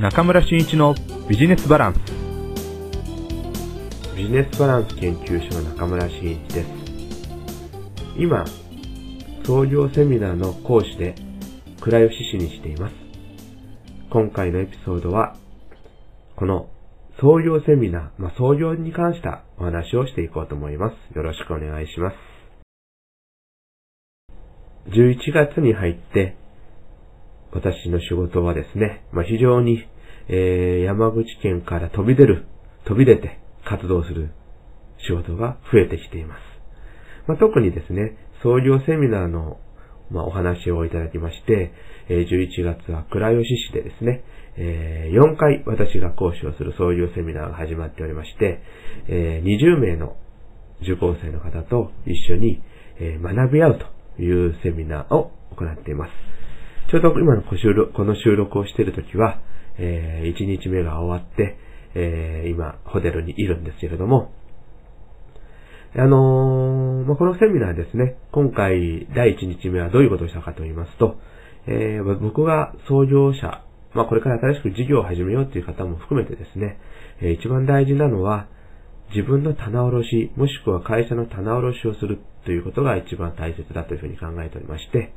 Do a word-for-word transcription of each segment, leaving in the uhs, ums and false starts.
中村俊一のビジネスバランス。ビジネスバランス研究所の中村俊一です。今、創業セミナーの講師で倉吉市にしています。今回のエピソードは、この創業セミナー、まあ、創業に関したお話をしていこうと思います。よろしくお願いします。じゅういちがつに入って、私の仕事はですね、まあ、非常に、えー、山口県から飛び出る、飛び出て活動する仕事が増えてきています。まあ、特にですね、創業セミナーの、まあ、お話をいただきまして、えー、じゅういちがつは倉吉市でですね、えー、よんかい私が講師をする創業セミナーが始まっておりまして、えー、にじゅうめいの受講生の方と一緒に、えー、学び合うというセミナーを行っています。ちょうど今のこの収録をしているときは、えー、いちにちめが終わって、えー、今、ホテルにいるんですけれども、あのーまあ、このセミナーですね、今回、だいいちにちめはどういうことをしたかと言いますと、えー、僕が創業者、まあ、これから新しく事業を始めようという方も含めてですね、えー、一番大事なのは、自分の棚卸し、もしくは会社の棚卸しをするということが一番大切だというふうに考えておりまして、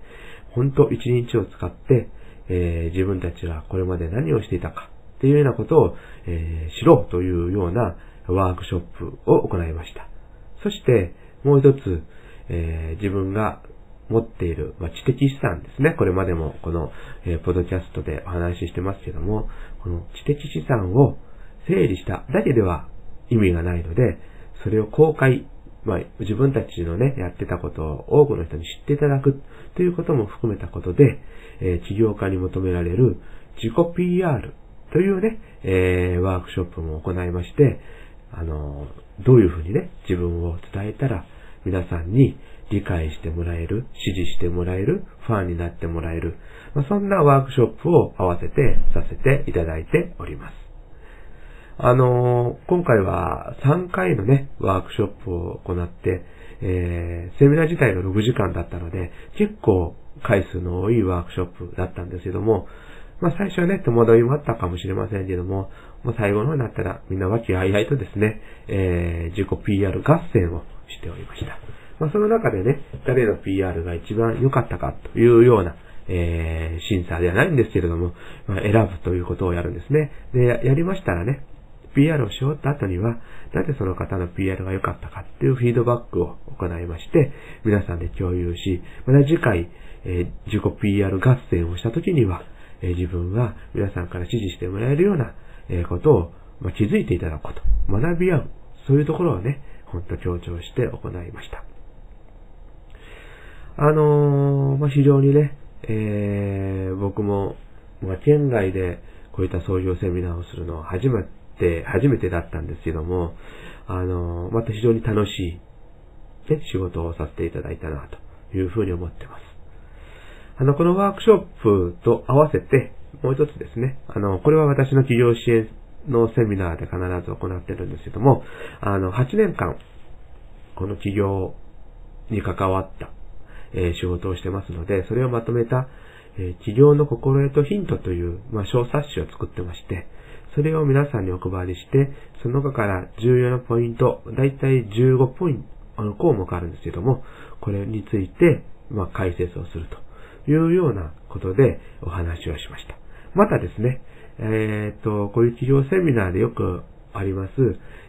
本当一日を使って、えー、自分たちがこれまで何をしていたかっていうようなことを、えー、知ろうというようなワークショップを行いました。そしてもう一つ、えー、自分が持っている、まあ、知的資産ですね。これまでもこの、えー、ポッドキャストでお話ししてますけども、この知的資産を整理しただけでは意味がないので、それを公開、まあ、自分たちのね、やってたことを多くの人に知っていただくということも含めたことで、えー、起業家に求められる自己 ピーアール というね、えー、ワークショップも行いまして、あのー、どういうふうにね、自分を伝えたら皆さんに理解してもらえる、支持してもらえる、ファンになってもらえる、まあ、そんなワークショップを合わせてさせていただいております。あのー、今回はさんかいのね、ワークショップを行って、えー、セミナー自体がろくじかんだったので、結構回数の多いワークショップだったんですけども、まあ最初はね、戸惑いもあったかもしれませんけども、まあ、最後の方になったらみんな和気あいあいとですね、えー、自己 ピーアール 合戦をしておりました。まあその中でね、誰の ピーアール が一番良かったかというような、えー、審査ではないんですけれども、まあ、選ぶということをやるんですね。で、や、やりましたらね、ピーアール をし終わった後には、なぜその方の ピーアール が良かったかっていうフィードバックを行いまして、皆さんで共有し、また次回、えー、自己 ピーアール 合戦をした時には、えー、自分は皆さんから支持してもらえるような、えー、ことを、まあ、気づいていただくこと、学び合う、そういうところをね、ほんと強調して行いました。あのー、まあ、非常にね、えー、僕も、まあ、県外でこういった創業セミナーをするのは初めて、で初めてだったんですけども、あの、また非常に楽しい、ね、仕事をさせていただいたなというふうに思ってます。あの、このワークショップと合わせて、もう一つですね、あの、これは私の企業支援のセミナーで必ず行ってるんですけども、あの、はちねんかん、この企業に関わった、えー、仕事をしてますので、それをまとめた、えー、企業の心得とヒントという、まあ、小冊子を作ってまして、それを皆さんにお配りして、その中から重要なポイント、だいたいじゅうごポイント項目あるんですけども、これについて、まあ、解説をするというようなことでお話をしました。またですね、えっと、こういう企業セミナーでよくあります、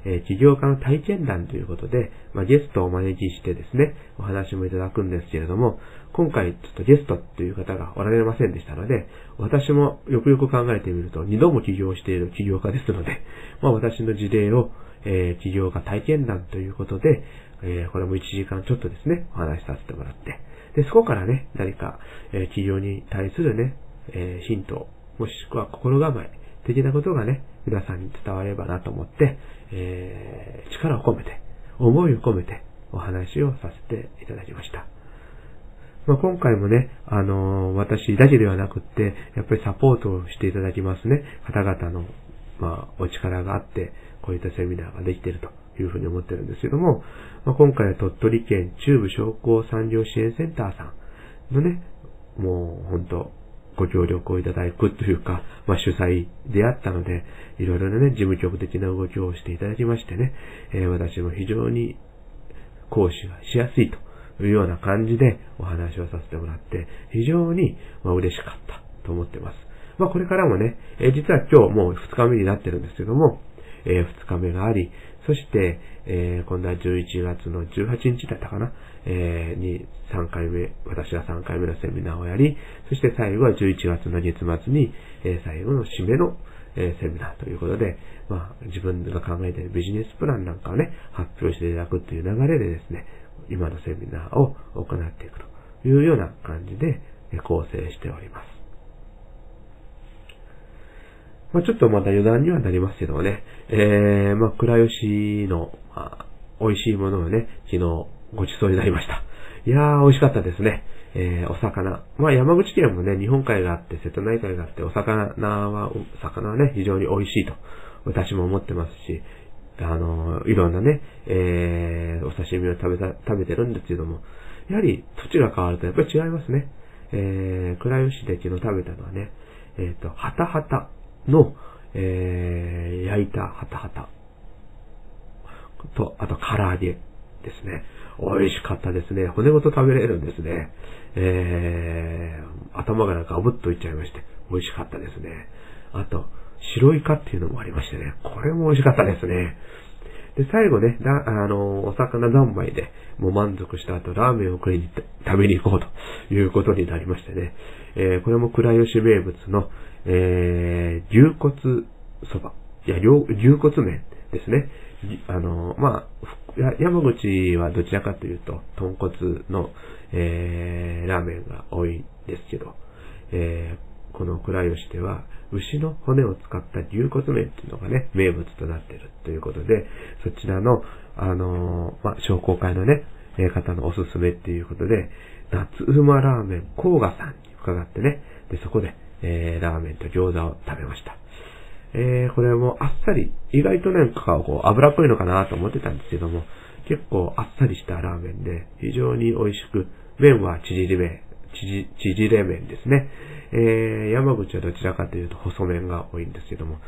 えー、起業家の体験談ということで、まあ、ゲストをお招きしてですね、お話もいただくんですけれども、今回ちょっとゲストという方がおられませんでしたので、私もよくよく考えてみると、にども起業している起業家ですので、まあ、私の事例を、えー、起業家体験談ということで、えー、これもいちじかんちょっとですね、お話しさせてもらって、で、そこからね、何か、えー、起業に対するね、えー、ヒント、もしくは心構え、的なことがね、皆さんに伝わればなと思って、えー、力を込めて、思いを込めてお話をさせていただきました。まあ、今回もね、あのー、私だけではなくって、やっぱりサポートをしていただきますね、方々の、まあ、お力があって、こういったセミナーができているというふうに思ってるんですけども、まあ、今回は鳥取県中部商工産業支援センターさんのね、もう本当、ご協力をいただくというか、まあ、主催であったので、いろいろなね、事務局的な動きをしていただきましてね、えー、私も非常に講師がしやすいというような感じでお話をさせてもらって、非常にまあ嬉しかったと思ってます。まあ、これからもね、えー、実は今日もうふつかめになってるんですけども、えー、ふつかめがあり、そして、えー、今度はじゅういちがつのじゅうはちにちだったかな、えー、にさんかいめ、私はさんかいめのセミナーをやり、そして最後はじゅういちがつの月末に、えー、最後の締めの、えー、セミナーということで、まあ、自分が考えているビジネスプランなんかをね、発表していただくという流れでですね、今のセミナーを行っていくというような感じで構成しております。まあ、ちょっとまた余談にはなりますけどもね、えー、まあ、倉吉の、まあ、美味しいものをね、昨日ご馳走になりました。いやー、美味しかったですね。えー、お魚。まあ、山口県もね、日本海があって、瀬戸内海があって、お魚は、お魚はね、非常に美味しいと、私も思ってますし、あのー、いろんなね、えー、お刺身を食べた、食べてるんですけども、やはり土地が変わるとやっぱり違いますね。えー、倉吉で昨日食べたのはね、えっと、ハタハタ。の、えー、焼いたハタハタと、あと唐揚げですね。美味しかったですね。骨ごと食べれるんですね。えー、頭がガブッといっちゃいまして、美味しかったですね。あと、白イカっていうのもありましてね。これも美味しかったですね。で、最後ね、あの、お魚三昧で、もう満足した後、ラーメンを食いに、食べに行こうということになりましてね。えー、これも倉吉名物の、えー、牛骨そば。いや、牛骨麺ですね。あの、まあ、山口はどちらかというと、豚骨の、えー、ラーメンが多いですけど、えー、この倉吉では、牛の骨を使った牛骨麺っていうのがね、名物となっているということで、そちらの、あのー、まあ、商工会のね、方のおすすめっていうことで、夏うまラーメン甲賀さんに伺ってね、で、そこで、えー、ラーメンと餃子を食べました。えー、これもあっさり、意外となんかこう脂っぽいのかなと思ってたんですけども、結構あっさりしたラーメンで、非常に美味しく、麺は縮れ麺、縮れ麺ですね。えー、山口はどちらかというと細麺が多いんですけども、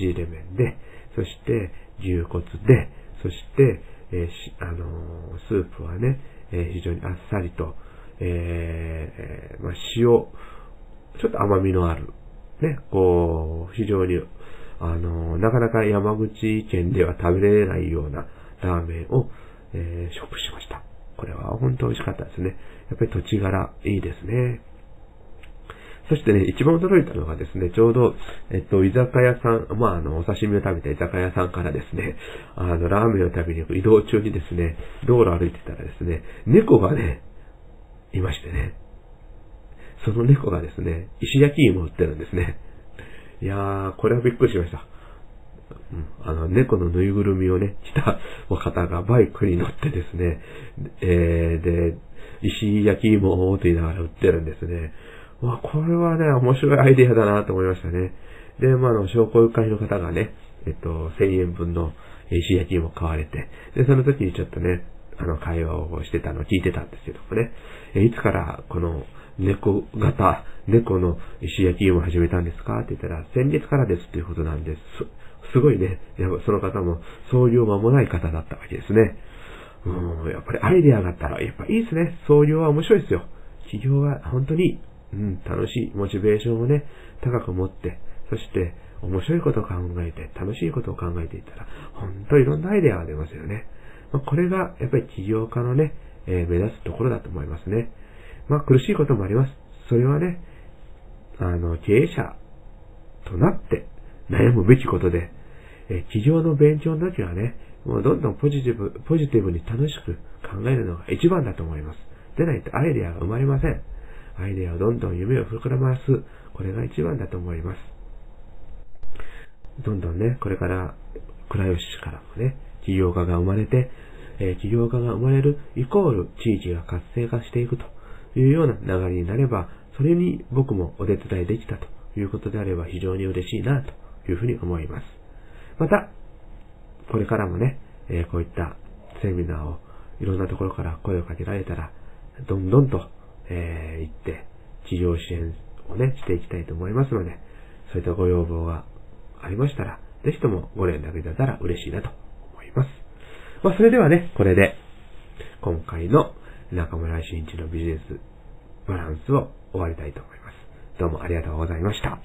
縮れ麺で、そして牛骨で、そして、えー、あのー、スープはね、えー、非常にあっさりと、えー、まあ、塩、ちょっと甘みのある、ね、こう、非常に、あの、なかなか山口県では食べれないようなラーメンを、えー、食しました。これは本当美味しかったですね。やっぱり土地柄、いいですね。そしてね、一番驚いたのがですね、ちょうど、えっと、居酒屋さん、まあ、あの、お刺身を食べた居酒屋さんからですね、あの、ラーメンを食べに行く移動中にですね、道路を歩いてたらですね、猫がね、いましてね、その猫がですね、石焼き芋を売ってるんですね。いやー、これはびっくりしました。うん、あの、猫のぬいぐるみをね、着た方がバイクに乗ってですね、えー、で、石焼き芋をと言いながら売ってるんですね。わ、これはね、面白いアイデアだなと思いましたね。で、まあ、あの、商工会の方がね、えっと、せんえんぶんの石焼き芋を買われて、で、その時にちょっとね、あの、会話をしてたのを聞いてたんですけどもね、え、いつからこの、猫型、猫の石焼き芋を始めたんですかって言ったら、先月からですっていうことなんです。すごいね。やっぱその方も創業間もない方だったわけですね。うん、やっぱりアイデアがあったら、やっぱいいですね。創業は面白いですよ。起業は本当に、うん、楽しい。モチベーションをね、高く持って、そして面白いことを考えて、楽しいことを考えていったら、本当いろんなアイデアが出ますよね。まあ、これがやっぱり起業家のね、えー、目指すところだと思いますね。まあ苦しいこともあります。それはね、あの、経営者となって悩むべきことで、え、企業の勉強の時はね、もうどんどんポジティブ、ポジティブに楽しく考えるのが一番だと思います。でないとアイデアが生まれません。アイデアをどんどん夢を膨らます。これが一番だと思います。どんどんね、これから、倉吉市からもね、企業家が生まれて、え、企業家が生まれるイコール地域が活性化していくと。いうような流れになれば、それに僕もお手伝いできたということであれば非常に嬉しいなというふうに思います。また、これからもね、えー、こういったセミナーをいろんなところから声をかけられたら、どんどんと、えー、行って、企業支援をね、していきたいと思いますので、そういったご要望がありましたら、ぜひともご連絡いただけたら嬉しいなと思います。まあ、それではね、これで、今回の中村俊一のビジネスバランスを終わりたいと思います。どうもありがとうございました。